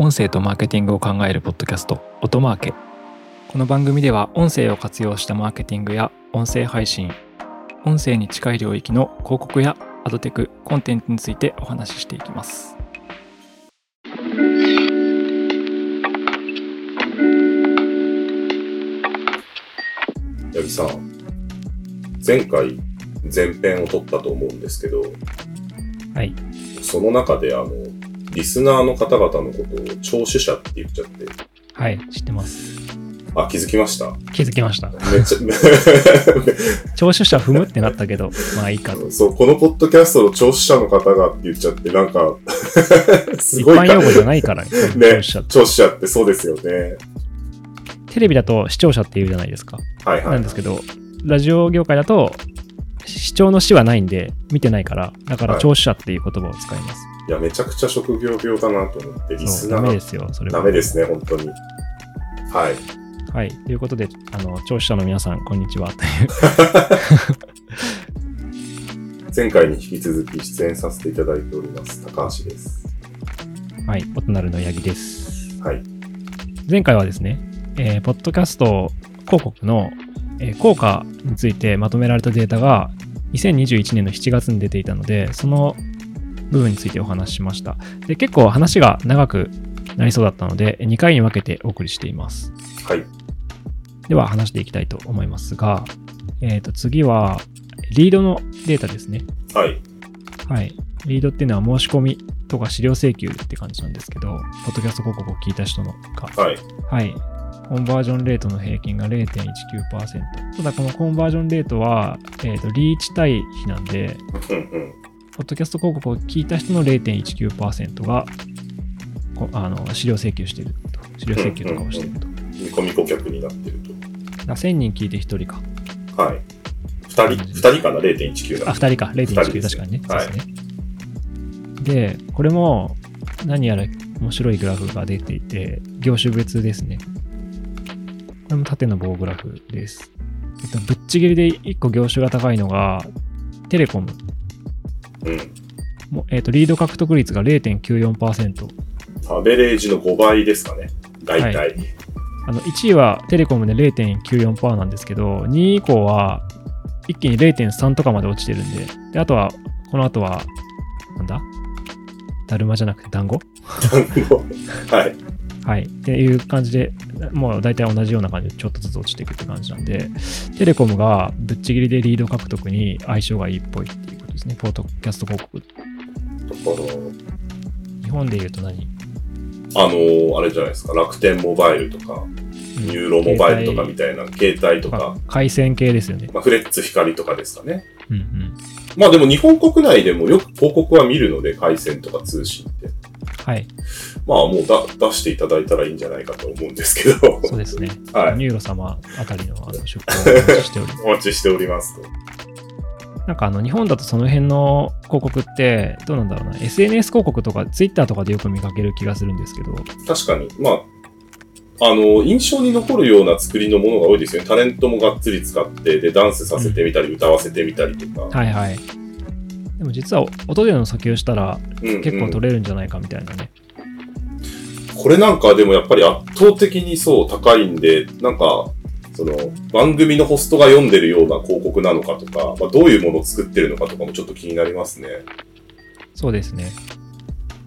音声とマーケティングを考えるポッドキャスト、音マーケ。この番組では音声を活用したマーケティングや音声配信、音声に近い領域の広告やアドテク、コンテンツについてお話ししていきます。八木さん、前回前編を撮ったと思うんですけど、はい、その中でリスナーの方々のことを聴取者って言っちゃって、はい、知ってます。あ、気づきました。気づきました。めっちゃ聴取者踏むってなったけど、まあいいかと。そう、このポッドキャストの聴取者の方がって言っちゃって、なんかすごい一般用語じゃないからね。ね、聴取者ってそうですよね。テレビだと視聴者っていうじゃないですか。はいはい。なんですけど、ラジオ業界だと視聴の視はないんで見てないから、だから聴取者っていう言葉を使います。はい、いやめちゃくちゃ職業病だなと思って、リスナーダメですよ。それはダメですね、本当に。はい。はい、ということで聴取者の皆さんこんにちはという前回に引き続き出演させていただいております高橋です。はい、お隣の八木です。はい、前回はですね、ポッドキャスト広告の、効果についてまとめられたデータが2021年の7月に出ていたので、その部分についてお話ししました。で、結構話が長くなりそうだったので2回に分けてお送りしています。はい、では話していきたいと思いますが、次はリードのデータですね。はい、はい、リードっていうのは申し込みとか資料請求って感じなんですけど、ポッドキャスト広告を聞いた人のか、はいはい、コンバージョンレートの平均が 0.19%。 ただこのコンバージョンレートは、リーチ対比なんでポッドキャスト広告を聞いた人の 0.19% が資料請求してると、資料請求とかをしてると、見込み顧客になってると。1000人聞いて1人か。はい。2人かな、0.19 だ。あ、2人か、0.19 確かにね。はい。そうですね。で、これも何やら面白いグラフが出ていて、業種別ですね。これも縦の棒グラフです。ぶっちぎりで1個業種が高いのがテレコム。うん。リード獲得率が 0.94%。アベレージの5倍ですかね、大体。はい、1位はテレコムで 0.94% なんですけど、2位以降は一気に 0.3 とかまで落ちてるんで、であとはこの後はなんだ、だるまじゃなくて団子はいはい、っていう感じで、もう大体同じような感じでちょっとずつ落ちていくって感じなんで、テレコムがぶっちぎりでリード獲得に相性がいいっぽいっていうことですね、ポッドキャスト広告。日本でいうと何、あれじゃないですか、楽天モバイルとか、ニューロモバイルとかみたいな、携帯とか。回線系ですよね。まあ、フレッツ光とかですかね。うんうん。まあでも日本国内でもよく広告は見るので、回線とか通信って。はい。まあもう出していただいたらいいんじゃないかと思うんですけど。そうですね。はい。ニューロ様あたりの出向をお待ちしております。お待ちしておりますと。なんか日本だとその辺の広告ってどうなんだろうな、 SNS 広告とか Twitter とかでよく見かける気がするんですけど。確かに、まあ印象に残るような作りのものが多いですよね。タレントもがっつり使って、でダンスさせてみたり、うん、歌わせてみたりとか。はいはい。でも実は音での砂丘したら結構取れるんじゃないかみたいなね、うんうん、これなんかでもやっぱり圧倒的にそう高いんで、なんかその番組のホストが読んでるような広告なのかとか、まあ、どういうものを作ってるのかとかもちょっと気になりますね。そうですね。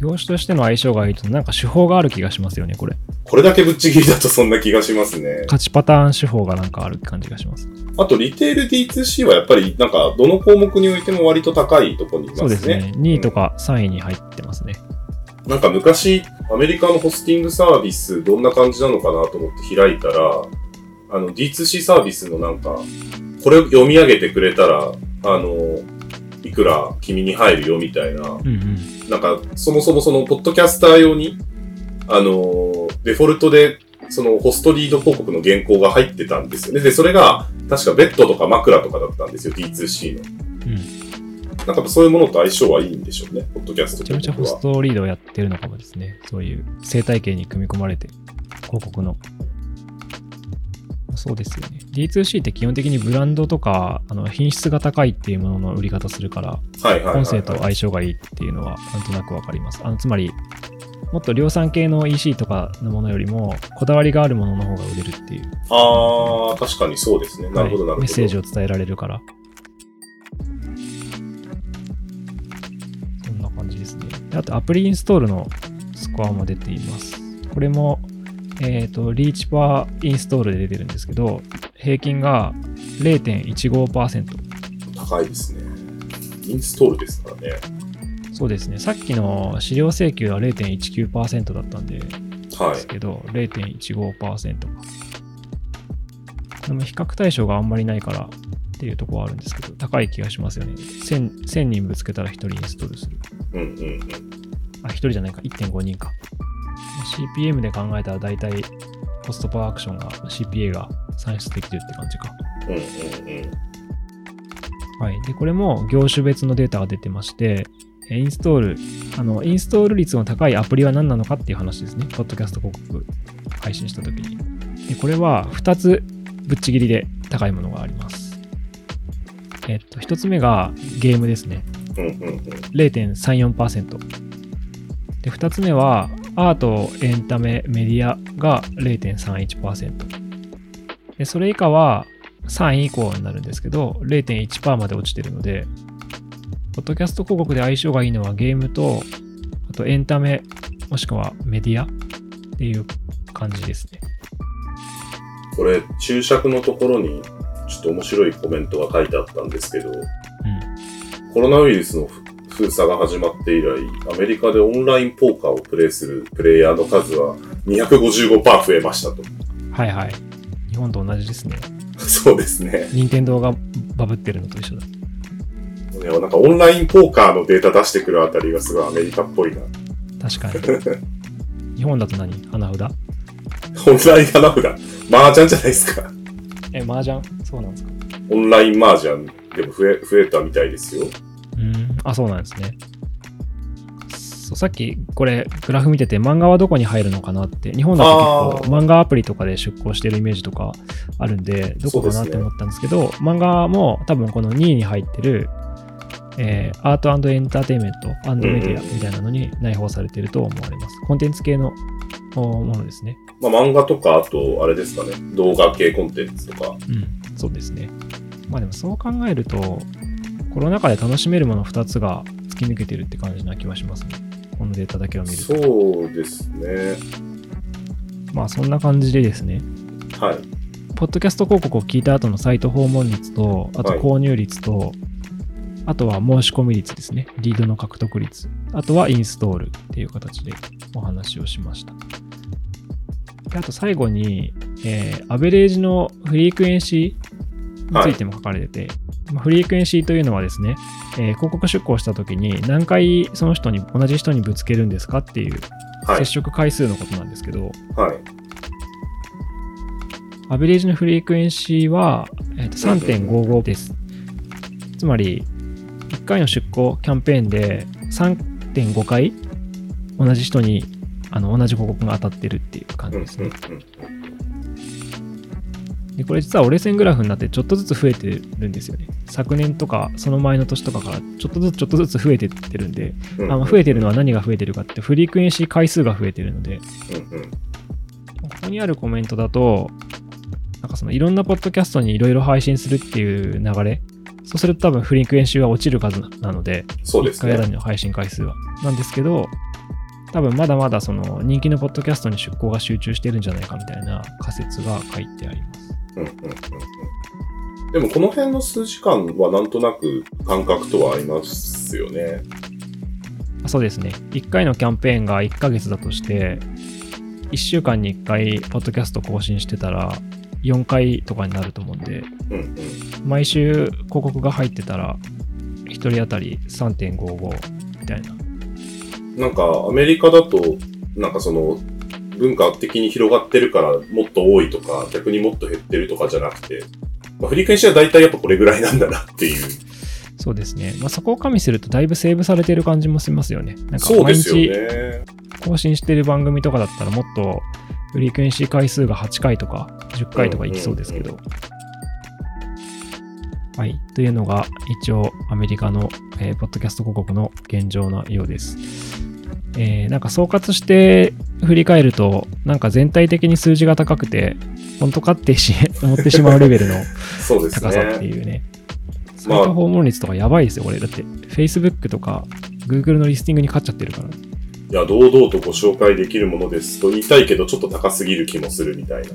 業種としての相性がいいと、なんか手法がある気がしますよね、これ。これだけぶっちぎりだとそんな気がしますね。勝ちパターン手法がなんかある感じがします。あとリテール D2C はやっぱりなんかどの項目においても割と高いところにいますね。そうですね。2位とか3位に入ってますね。うん、なんか昔アメリカのホスティングサービスどんな感じなのかなと思って開いたら、D2C サービスのなんか、これを読み上げてくれたら、いくら君に入るよみたいな、うんうん、なんか、そもそもその、ポッドキャスター用に、デフォルトで、その、ホストリード広告の原稿が入ってたんですよね。で、それが、確かベッドとか枕とかだったんですよ、D2C の。うん、なんか、そういうものと相性はいいんでしょうね、ポッドキャスト広告は。めちゃめちゃホストリードをやってるのかもですね。そういう、生態系に組み込まれて、広告の。そうですよね。D2C って基本的にブランドとか品質が高いっていうものの売り方するから、はいはいはいはい、音声と相性がいいっていうのはなんとなくわかります。つまりもっと量産系の EC とかのものよりもこだわりがあるものの方が売れるっていう。ああ、確かにそうですね。なるほどなるほど。メッセージを伝えられるから。そんな感じですね。あとアプリインストールのスコアも出ています。これもリーチパーインストールで出てるんですけど、平均が 0.15%。高いですね。インストールですからね。そうですね、さっきの資料請求は 0.19% だったんで、はい、ですけど 0.15% か。でも比較対象があんまりないからっていうところはあるんですけど、高い気がしますよね。 1000人ぶつけたら1人インストールする、うんうんうん、あ、1人じゃないか 1.5 人か。 CPM で考えたらだいたいコストパーアクションが CPA が算出できてるって感じか、うんうんうん、はい。でこれも業種別のデータが出てまして、インストール率の高いアプリは何なのかっていう話ですね。ポッドキャスト広告配信したときに。でこれは2つぶっちぎりで高いものがあります。1つ目がゲームですね。0.34%。で、2つ目はアート、エンタメ、メディアが 0.31%。で、それ以下は3位以降になるんですけど、0.1% まで落ちてるので、ポッドキャスト広告で相性がいいのはゲームと、あとエンタメ、もしくはメディアっていう感じですね。これ、注釈のところにちょっと面白いコメントが書いてあったんですけど、コロナウイルスの封鎖が始まって以来、アメリカでオンラインポーカーをプレイするプレイヤーの数は 255% 増えましたと。はいはい。日本と同じですね。そうですね。任天堂がバブってるのと一緒だ。なんかオンラインポーカーのデータ出してくるあたりがすごいアメリカっぽいな。確かに。日本だと何？花札？オンライン花札？麻雀じゃないですか。麻雀？そうなんですか。オンライン麻雀でも増えたみたいですよ。あ、そうなんですね。さっきこれグラフ見てて、漫画はどこに入るのかなって、日本だと結構漫画アプリとかで出稿してるイメージとかあるんで、どこかなって思ったんですけど、漫画も多分この2位に入ってるアート&エンターテインメント&メディアみたいなのに内包されていると思われます。コンテンツ系のものですね。まあ、漫画とか、あとあれですかね、動画系コンテンツとか。うん、そうですね。まあでもそう考えると、コロナ禍で楽しめるもの2つが突き抜けてるって感じな気はしますね。このデータだけを見ると。そうですね。まあそんな感じでですね。はい。ポッドキャスト広告を聞いた後のサイト訪問率と、あと購入率と、はい、あとは申し込み率ですね。リードの獲得率。あとはインストールっていう形でお話をしました。であと最後に、アベレージのフリークエンシーについても書かれてて、はい、フリークエンシーというのはですね、広告出稿したときに何回その人に、同じ人にぶつけるんですかっていう接触回数のことなんですけど、はい、アベレージのフリークエンシーは、3.55 です。つまり、1回の出稿キャンペーンで 3.5 回同じ人に同じ広告が当たってるっていう感じですね。でこれ実は折れ線グラフになってちょっとずつ増えてるんですよね。昨年とかその前の年とかからちょっとずつ増えてってるんで、増えてるのは何が増えてるかって、フリークエンシー回数が増えてるので、ここにあるコメントだと、なんかそのいろんなポッドキャストにいろいろ配信するっていう流れ、そうすると多分フリークエンシーは落ちる数なので、そうですね、1回あたりの配信回数はなんですけど、多分まだまだその人気のポッドキャストに出稿が集中してるんじゃないかみたいな仮説が書いてあります。でもこの辺の数時間はなんとなく感覚とはありますよね。そうですね。1回のキャンペーンが1ヶ月だとして、1週間に1回ポッドキャスト更新してたら4回とかになると思うんで、毎週広告が入ってたら1人当たり 3.55 みたいな。なんかアメリカだと、なんかその文化的に広がってるからもっと多いとか、逆にもっと減ってるとかじゃなくて、振り返しはだいたいやっぱこれぐらいなんだなっていう。そうですね。まあ、そこを加味するとだいぶセーブされてる感じもしますよね。なんか毎日更新してる番組とかだったらもっとフリークエンシー回数が8回とか10回とかいきそうですけど、はい、というのが一応アメリカの、ポッドキャスト広告の現状のようです。なんか総括して振り返るとなんか全体的に数字が高くて本当かって思ってしまうレベルの高さっていうね。そういった訪問率とかやばいですよ。俺だってFacebookとか Google のリスティングに勝っちゃってるから。いや、堂々とご紹介できるものですと言いたいけどちょっと高すぎる気もするみたいな。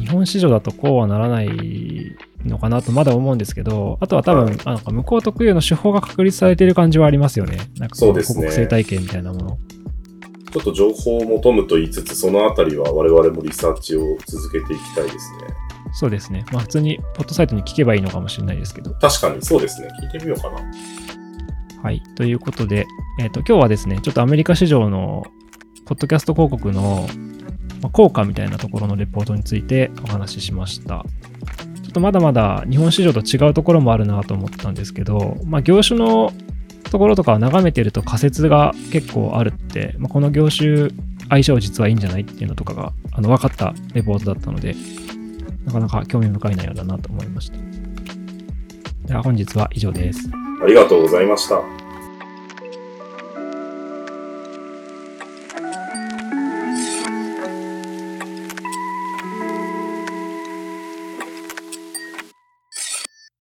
日本市場だとこうはならないのかなとまだ思うんですけど、あとは多分、はい、なんか向こう特有の手法が確立されている感じはありますよね。なんかそうですね。広告生態系みたいなもの。ちょっと情報を求むと言いつつ、そのあたりは我々もリサーチを続けていきたいですね。そうですね。まあ普通にポッドサイトに聞けばいいのかもしれないですけど。確かにそうですね。聞いてみようかな。はい。ということで、今日はですね、ちょっとアメリカ市場のポッドキャスト広告の効果みたいなところのレポートについてお話ししました。ちょっとまだまだ日本市場と違うところもあるなと思ったんですけど、まあ、業種のところとかを眺めてると仮説が結構あるって、まあ、この業種相性実はいいんじゃないっていうのとかが分かったレポートだったので、なかなか興味深い内容だなと思いました。では本日は以上です。ありがとうございました。